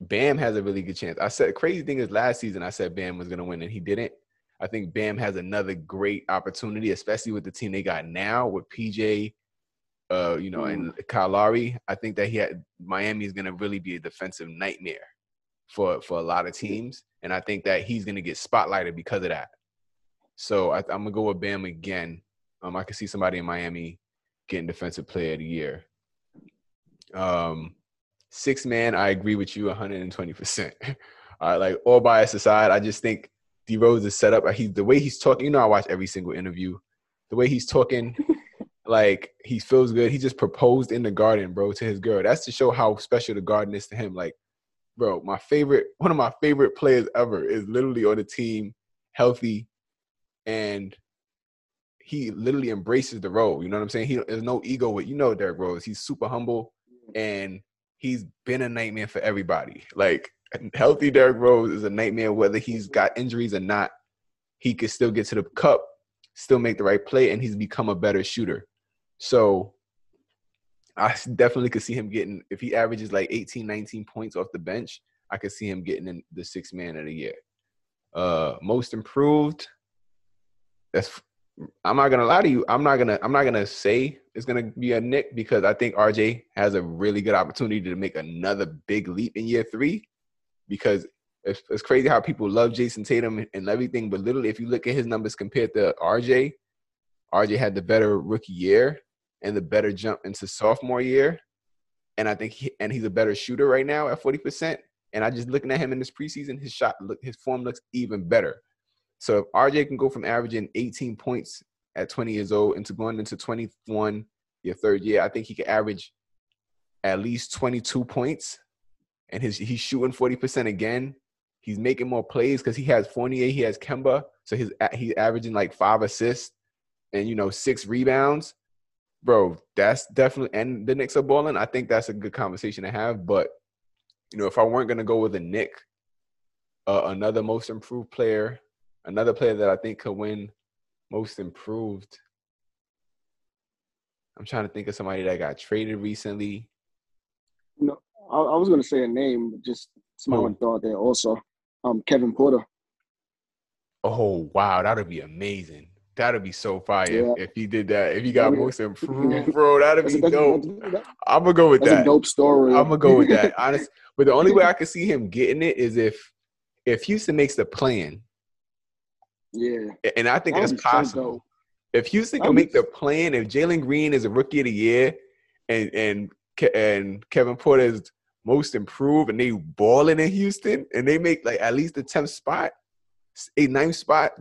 Bam has a really good chance. I said, crazy thing is last season I said Bam was going to win and he didn't. I think Bam has another great opportunity, especially with the team they got now with PJ, and Kyle Lowry. I think that Miami is going to really be a defensive nightmare for a lot of teams. And I think that he's going to get spotlighted because of that. So I'm going to go with Bam again. I could see somebody in Miami getting defensive player of the year. Six man, I agree with you 120%. All bias aside, I just think D Rose is set up. The way he's talking, I watch every single interview. The way he's talking, he feels good. He just proposed in the garden, bro, to his girl. That's to show how special the garden is to him. Bro, one of my favorite players ever is literally on the team, healthy, and he literally embraces the role. You know what I'm saying? There's no ego with, Derrick Rose. He's super humble, and he's been a nightmare for everybody. Healthy Derrick Rose is a nightmare, whether he's got injuries or not. He could still get to the cup, still make the right play, and he's become a better shooter. So I definitely could see him getting, if he averages 18, 19 points off the bench, I could see him getting in the sixth man of the year. Most improved, I'm not gonna lie to you. I'm not gonna say it's gonna be a Nick, because I think RJ has a really good opportunity to make another big leap in year three. Because it's crazy how people love Jayson Tatum and everything, but literally, if you look at his numbers compared to RJ, RJ had the better rookie year and the better jump into sophomore year, and I think he's a better shooter right now at 40%. And I just looking at him in this preseason, his form looks even better. So if RJ can go from averaging 18 points at 20 years old into going into 21, your third year, I think he could average at least 22 points. And he's shooting 40% again. He's making more plays because he has Fournier, he has Kemba. So he's averaging 5 assists and, 6 rebounds. Bro, that's definitely – and the Knicks are balling. I think that's a good conversation to have. But, if I weren't going to go with a Nick, another most improved player – another player that I think could win most improved. I'm trying to think of somebody that got traded recently. No, I was going to say a name, but just someone thought there also. Kevin Porter. Oh, wow. That would be amazing. That would be so fire if he did that. If he got most improved, bro, that would be dope. I'm going to go with that. That's a dope story. I'm going to go with that. Honestly. But the only way I could see him getting it is if Houston makes the play-in. Yeah, and I think that's possible. If Houston can make the plan, if Jalen Green is a rookie of the year and Kevin Porter is most improved and they balling in Houston and they make at least the 10th spot, 9th spot,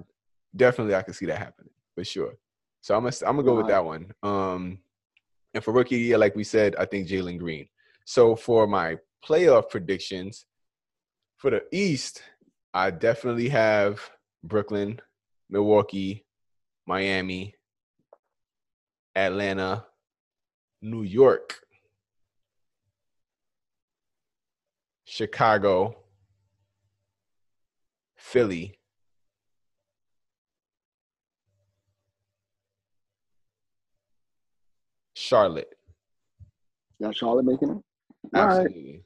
definitely I can see that happening for sure. So I'm gonna go with that one. And for rookie of the year, like we said, I think Jalen Green. So for my playoff predictions for the East, I definitely have Brooklyn, Milwaukee, Miami, Atlanta, New York, Chicago, Philly, Charlotte. Now Charlotte making it? Absolutely. Right.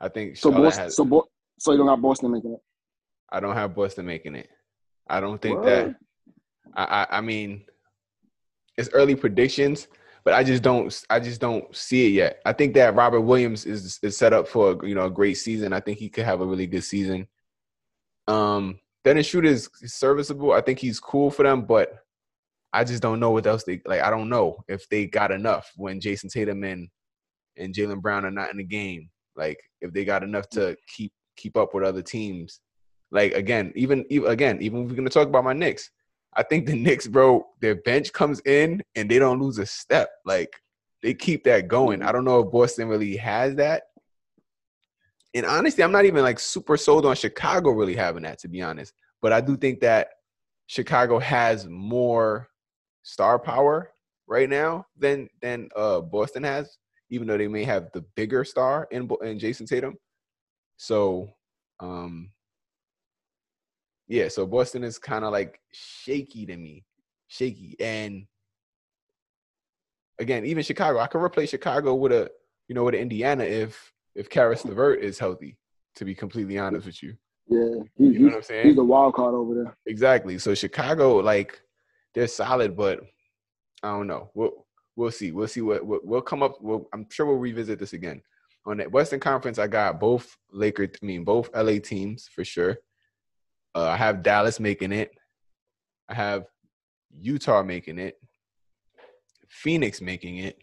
I think so. So you don't have Boston making it? I don't have Boston making it. I don't think that – I mean, it's early predictions, but I just don't see it yet. I think that Robert Williams is set up for a great season. I think he could have a really good season. Dennis Schroeder is serviceable. I think he's cool for them, but I just don't know what else they – like, I don't know if they got enough when Jayson Tatum and Jaylen Brown are not in the game. Like, if they got enough to keep up with other teams. Like, even if we're going to talk about my Knicks, I think the Knicks, bro, their bench comes in and they don't lose a step. Like, they keep that going. I don't know if Boston really has that. And honestly, I'm not even, like, super sold on Chicago really having that, to be honest. But I do think that Chicago has more star power right now than Boston has, even though they may have the bigger star in Jayson Tatum. So, so Boston is kind of, like, shaky to me. Shaky. And, again, even Chicago. I could replace Chicago with Indiana if Karis LeVert is healthy, to be completely honest with you. Yeah. You know what I'm saying? He's a wild card over there. Exactly. So Chicago, like, they're solid, but I don't know. We'll see. We'll see what we'll come up. I'm sure we'll revisit this again. On the Western Conference, I got both LA teams for sure. I have Dallas making it. I have Utah making it. Phoenix making it.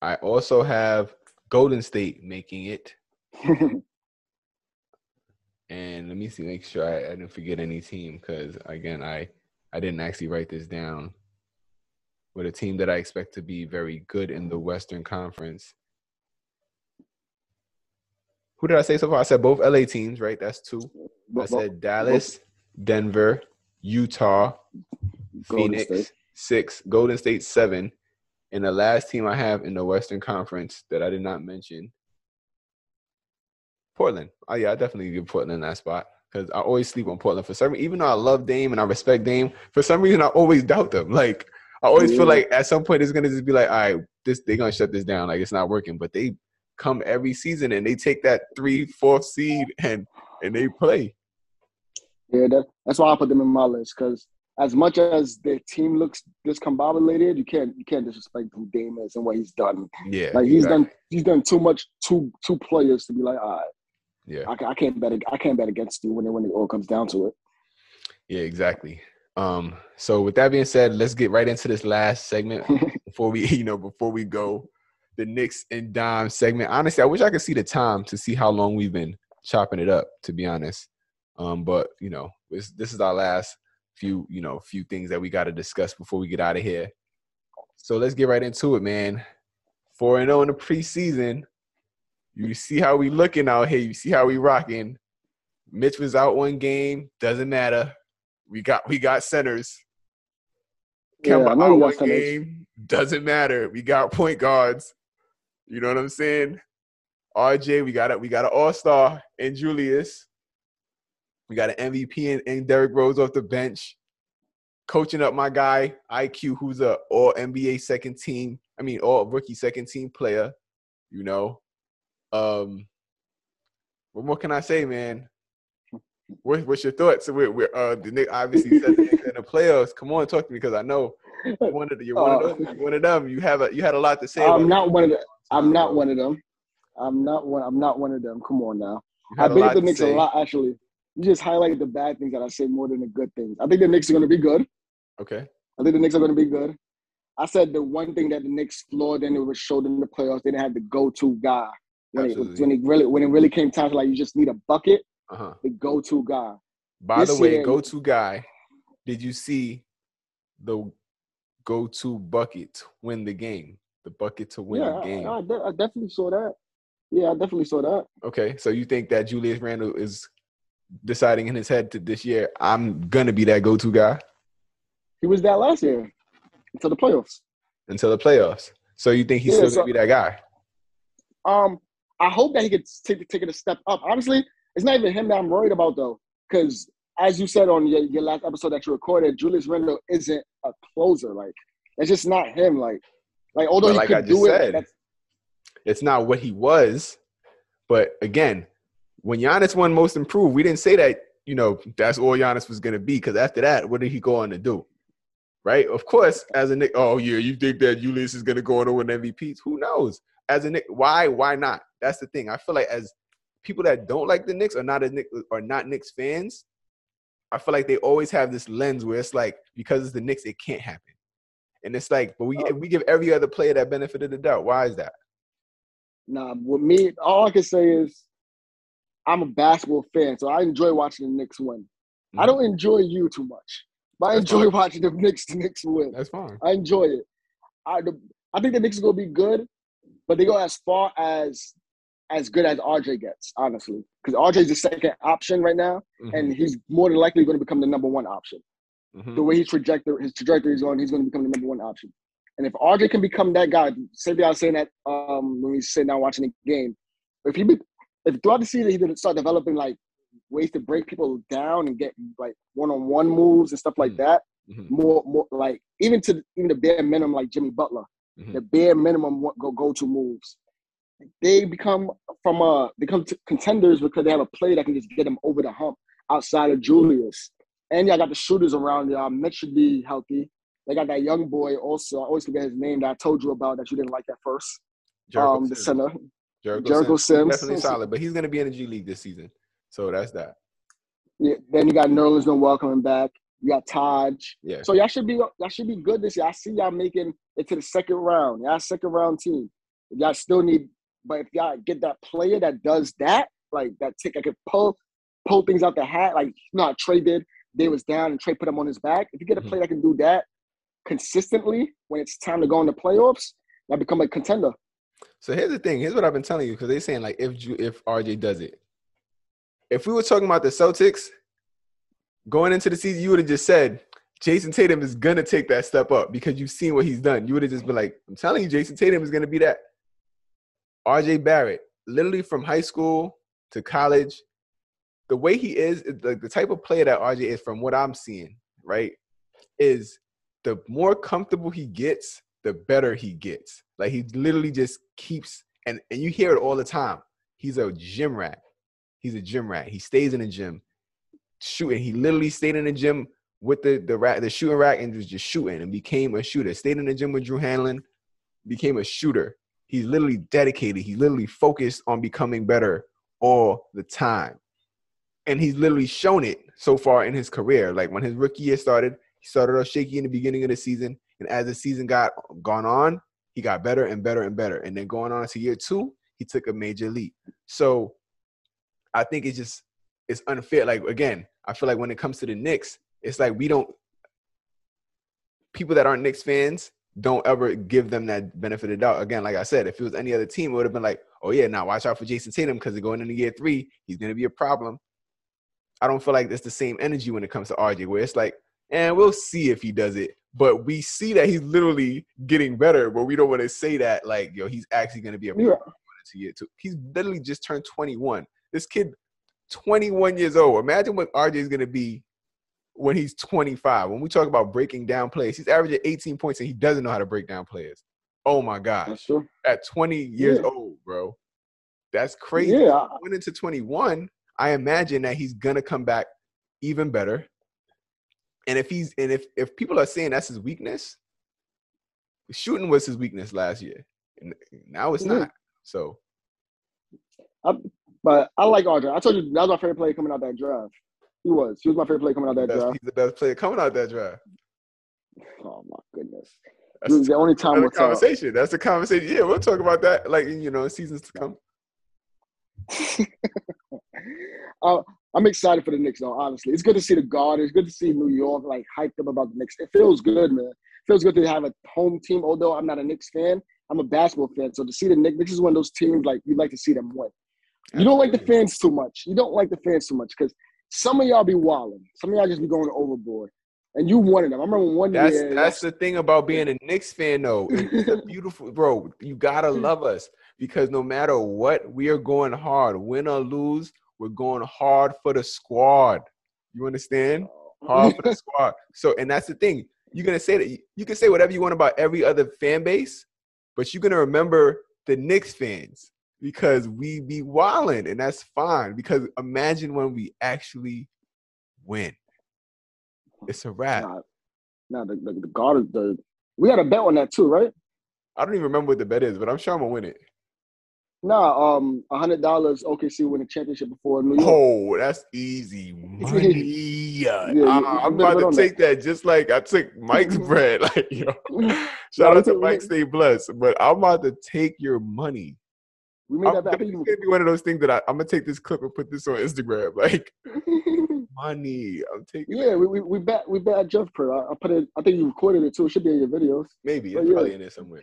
I also have Golden State making it. And let me see, make sure I didn't forget any team, because, again, I didn't actually write this down. But a team that I expect to be very good in the Western Conference. Who did I say so far? I said both LA teams, right? That's two. I said Dallas, Denver, Utah, Phoenix, 6, Golden State, 7. And the last team I have in the Western Conference that I did not mention, Portland. Oh, yeah, I definitely give Portland that spot, because I always sleep on Portland. For some reason, even though I love Dame and I respect Dame, for some reason I always doubt them. Like, I always feel like at some point it's going to just be like, all right, they're going to shut this down. Like, it's not working. But they come every season and they take that 3-4 seed and they play. Yeah, that's why I put them in my list, because as much as the team looks discombobulated, you can't disrespect who Dame is and what he's done. Yeah, like he's done too much, two players to be like, all right, yeah, I can't bet against you when it all comes down to it. Yeah, exactly. So with that being said, let's get right into this last segment before we go, the Knicks and Dime segment. Honestly, I wish I could see the time to see how long we've been chopping it up, to be honest. But this is our last few things that we got to discuss before we get out of here. So let's get right into it, man. 4-0 in the preseason. You see how we looking out here. You see how we rocking. Mitch was out one game. Doesn't matter. We got centers. Kemba out one game. Doesn't matter. We got point guards. You know what I'm saying? RJ, we got an all-star in Julius. We got an MVP and Derrick Rose off the bench, coaching up my guy, IQ, who's an all-NBA all-rookie second-team player, you know. What more can I say, man? What's your thoughts? The Knicks obviously said the Knicks in the playoffs. Come on, talk to me, because I know you're one of them. You had a lot to say. I'm not one of them. Come on now. I beat the Knicks a lot, actually. You just highlight the bad things that I say more than the good things. I think the Knicks are going to be good. Okay. I said the one thing that the Knicks floored and it was showed in the playoffs, they didn't have the go-to guy. When it really came time to, like, you just need a bucket, the go-to guy. By the way, go-to guy, did you see the go-to bucket win the game? The bucket to win the game. I definitely saw that. Yeah, I definitely saw that. Okay, so you think that Julius Randle is – deciding in his head to this year, I'm gonna be that go-to guy. He was that last year until the playoffs. So you think he's still gonna be that guy? I hope that he could take it a step up. Honestly, it's not even him that I'm worried about though, because as you said on your last episode that you recorded, Julius Randle isn't a closer. Like, that's just not him. Like although he could do it, it's not what he was. But again, when Giannis won Most Improved, we didn't say that, that's all Giannis was going to be, because after that, what did he go on to do? Right? Of course, as a Knick, you think that Julius is going to go on to win MVPs? Who knows? As a Knick, why not? That's the thing. I feel like as people that don't like the Knicks or not Knicks fans, I feel like they always have this lens where it's like, because it's the Knicks, it can't happen. And it's like, but we give every other player that benefit of the doubt. Why is that? Nah, with me, all I can say is I'm a basketball fan, so I enjoy watching the Knicks win. Mm-hmm. I don't enjoy you too much, but I enjoy watching the Knicks win. That's fine. I enjoy it. I think the Knicks are going to be good, but they go as far as good as RJ gets, honestly. Because RJ's the second option right now, mm-hmm. and he's more than likely going to become the number one option. Mm-hmm. The way his trajectory is on, he's going to become the number one option. And if RJ can become that guy, same thing I was saying that when we sit down watching the game, if throughout the season he didn't start developing like ways to break people down and get like one-on-one moves and stuff like mm-hmm. that, mm-hmm. more like even the bare minimum, like Jimmy Butler, mm-hmm. the bare minimum go-to moves, they become contenders because they have a play that can just get them over the hump outside of Julius. And y'all got the shooters around y'all. Mitch should be healthy. They got that young boy also. I always forget his name that I told you about that you didn't like at first. The center. Jericho Sims. Definitely solid, but he's going to be in the G League this season. So that's that. Yeah. Then you got Nerlens Noel coming back. You got Taj. Yeah. So y'all should be good this year. I see y'all making it to the second round. Y'all second round team. Y'all still need, but if y'all get that player that does that, like that tick, I could pull things out the hat. Like Trey did. They was down and Trey put him on his back. If you get a player that can do that consistently when it's time to go in the playoffs, that become a contender. So here's the thing. Here's what I've been telling you, because they're saying like if RJ does it. If we were talking about the Celtics going into the season, you would have just said Jayson Tatum is going to take that step up because you've seen what he's done. You would have just been like, I'm telling you, Jayson Tatum is going to be that. RJ Barrett, literally from high school to college, the way he is, the type of player that RJ is from what I'm seeing, right, is the more comfortable he gets, the better he gets. Like, he literally just keeps – and you hear it all the time. He's a gym rat. He stays in the gym shooting. He literally stayed in the gym with the shooting rack and was just shooting and became a shooter. Stayed in the gym with Drew Hanlon, became a shooter. He's literally dedicated. He literally focused on becoming better all the time. And he's literally shown it so far in his career. Like, when his rookie year started, he started off shaky in the beginning of the season. And as the season gone on, he got better and better and better. And then going on to year two, he took a major leap. So I think it's unfair. Like, again, I feel like when it comes to the Knicks, it's like people that aren't Knicks fans don't ever give them that benefit of the doubt. Again, like I said, if it was any other team, it would have been like, oh, yeah, now watch out for Jayson Tatum because they're going into year three. He's going to be a problem. I don't feel like it's the same energy when it comes to RJ, where it's like, and we'll see if he does it. But we see that he's literally getting better, but we don't want to say that, like, yo, he's actually going to be a problem. Yeah. He's literally just turned 21. This kid, 21 years old. Imagine what RJ is going to be when he's 25. When we talk about breaking down players, he's averaging 18 points, and he doesn't know how to break down players. Oh, my gosh. At 20 years old, bro. That's crazy. Yeah. Went into 21. I imagine that he's going to come back even better. And if people are saying that's his weakness, shooting was his weakness last year. And now it's not. So. But I like RJ. I told you that was my favorite player coming out that draft. He was my favorite player coming out that draft. He's the best player coming out that draft. Oh, my goodness. That's the only time we'll talk. That's the conversation. Yeah, we'll talk about that, like, in seasons to come. I'm excited for the Knicks, though, honestly. It's good to see the guard. It's good to see New York, like, hyped up about the Knicks. It feels good, man. It feels good to have a home team, although I'm not a Knicks fan. I'm a basketball fan. So to see the Knicks is one of those teams, like, you'd like to see them win. You don't like the fans too much. You don't like the fans too much because some of y'all be wilding. Some of y'all just be going overboard. And you wanted them. I remember one year. That's the thing about being a Knicks fan, though. It's a beautiful – bro, you got to love us because no matter what, we are going hard. Win or lose – we're going hard for the squad. You understand? Hard for the squad. So, and that's the thing. You're going to say that. You can say whatever you want about every other fan base, but you're going to remember the Knicks fans because we be wilding, and that's fine. Because imagine when we actually win. It's a wrap. Nah, the guard is the – we got a bet on that too, right? I don't even remember what the bet is, but I'm sure I'm going to win it. Nah, $100 OKC win a championship before New York. Oh, that's easy money. Yeah, I'm about to take that just like I took Mike's bread. Like, you know, shout out to Mike, stay blessed. But I'm about to take your money. We made that back. It's gonna be one of those things that I'm gonna take this clip and put this on Instagram. Like, money, I'm taking. Yeah, we back Jeff Pratt. I put it. I think you recorded it too. It should be in your videos. Maybe it's probably in there somewhere.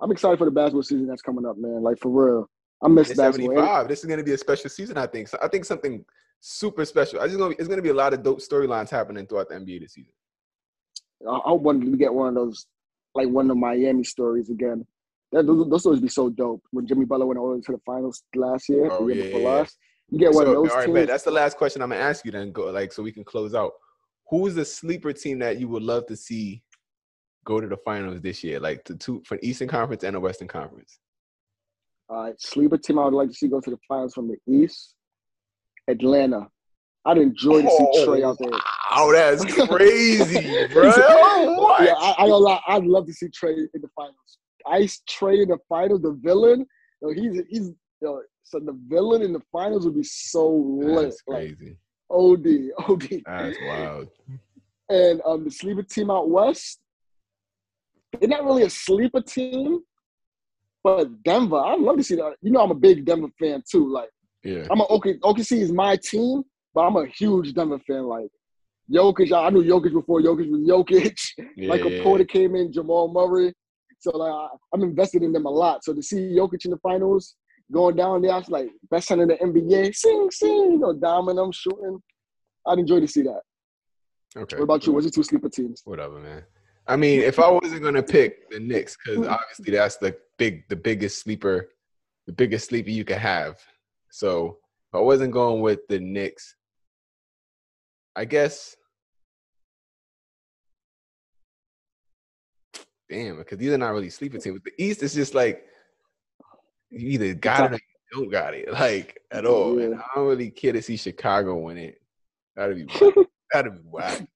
I'm excited for the basketball season that's coming up, man. Like, for real. I miss basketball. This is going to be a special season, I think. So I think something super special. It's going to be a lot of dope storylines happening throughout the NBA this season. I wanted to get one of those, like one of the Miami stories again. Those stories be so dope. When Jimmy Butler went all the way to the finals last year. You get one of those teams. That's the last question I'm going to ask you then, so we can close out. Who's the sleeper team that you would love to see go to the finals this year, like the two for the Eastern Conference and the Western Conference? All right, sleeper team I would like to see go to the finals from the East, Atlanta. I'd enjoy to see Trey out there. Oh, that's crazy, bro! What? Yeah, I don't lie. I'd love to see Trey in the finals. Ice Trey in the finals, the villain. You know, so the villain in the finals would be so lit. That's crazy. Like, OD. That's wild. And the sleeper team out west. They're not really a sleeper team, but Denver, I'd love to see that. You know, I'm a big Denver fan too. Like, yeah. OKC is my team, but I'm a huge Denver fan. Like, Jokic, I knew Jokic before Jokic was Jokic. Yeah, Michael Porter came in, Jamal Murray. So, like, I'm invested in them a lot. So, to see Jokic in the finals, going down there, I was like, best center in the NBA, sing, you know, dominant, shooting. I'd enjoy to see that. Okay. What about you? What's your two sleeper teams? Whatever, man. I mean, if I wasn't gonna pick the Knicks, because obviously that's the biggest sleeper you could have. So if I wasn't going with the Knicks, I guess. Damn, because these are not really sleeper teams. With the East, it's just like you either got it or you don't got it, like at all. Yeah. And I don't really care to see Chicago win it. That'd be wild.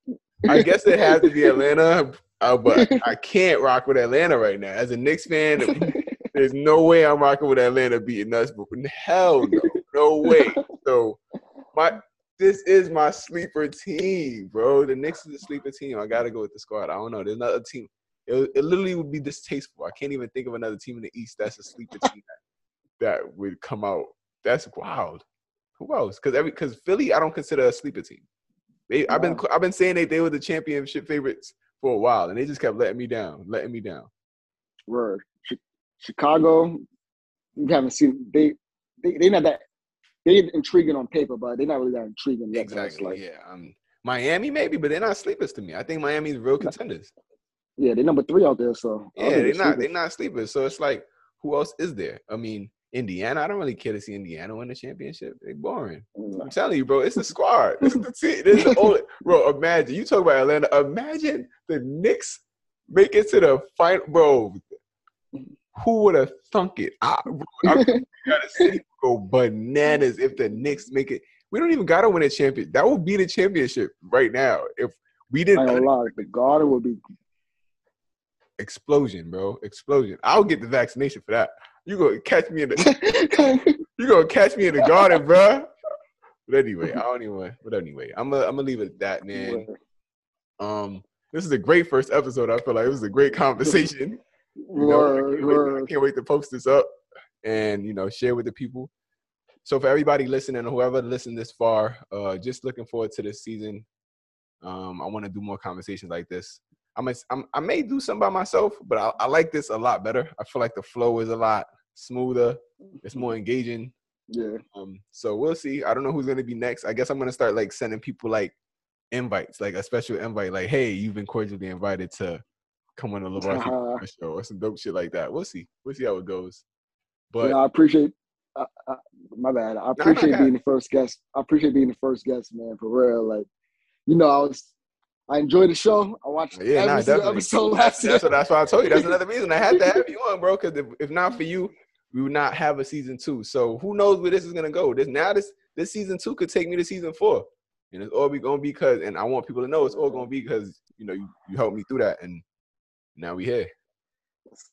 I guess it has to be Atlanta. But I can't rock with Atlanta right now. As a Knicks fan, there's no way I'm rocking with Atlanta beating us. But hell no. No way. So, this is my sleeper team, bro. The Knicks is a sleeper team. I got to go with the squad. I don't know. There's another team. It literally would be distasteful. I can't even think of another team in the East that's a sleeper team that would come out. That's wild. Who else? Because Philly, I don't consider a sleeper team. I've been saying they were the championship favorites for a while, and they just kept letting me down. Word. Chicago, we haven't seen they not that they intriguing on paper, but they're not really that intriguing yet. Exactly. Like, yeah. Miami maybe, but they're not sleepers to me. I think Miami's real contenders. Yeah, they're number 3 out there. So yeah, they're not sleepers. So it's like, who else is there? I mean, Indiana, I don't really care to see Indiana win the championship. They're boring. I'm telling you, bro, it's the squad. This is the team. This is the only, bro, imagine. You talk about Atlanta. Imagine the Knicks make it to the final. Bro, who would have thunk it? Gotta see go bananas if the Knicks make it. We don't even got to win a championship. That would be the championship right now. If we didn't. The Garden would be. Explosion, bro. Explosion. I'll get the vaccination for that. You gonna catch me in the Garden, bro. But anyway, I'm gonna leave it at that, man. This is a great first episode. I feel like it was a great conversation. You know, I can't wait to post this up and, you know, share with the people. So for everybody listening, whoever listened this far, just looking forward to this season. I want to do more conversations like this. I may do some by myself, but I like this a lot better. I feel like the flow is a lot smoother. It's more engaging. Yeah. So we'll see. I don't know who's going to be next. I guess I'm going to start, like, sending people, like, invites, like a special invite. Like, hey, you've been cordially invited to come on the LeBron show or some dope shit like that. We'll see. We'll see how it goes. But yeah, I appreciate being the first guest, man, for real. Like, you know, I enjoyed the show. I watched every episode last year. That's why I told you. That's another reason I had to have you on, bro, because if not for you, we would not have a season 2. So who knows where this is going to go. This season 2 could take me to season 4. And it's all going to be because – and I want people to know it's all going to be because, you know, you helped me through that. And now we here.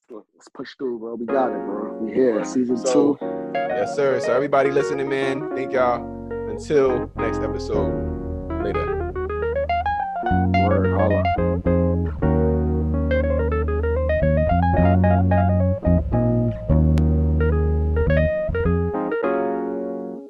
Let's push through, bro. We got it, bro. We here. Season 2. Yes, sir. So everybody listening, man, thank y'all. until next episode, later. Word, holla.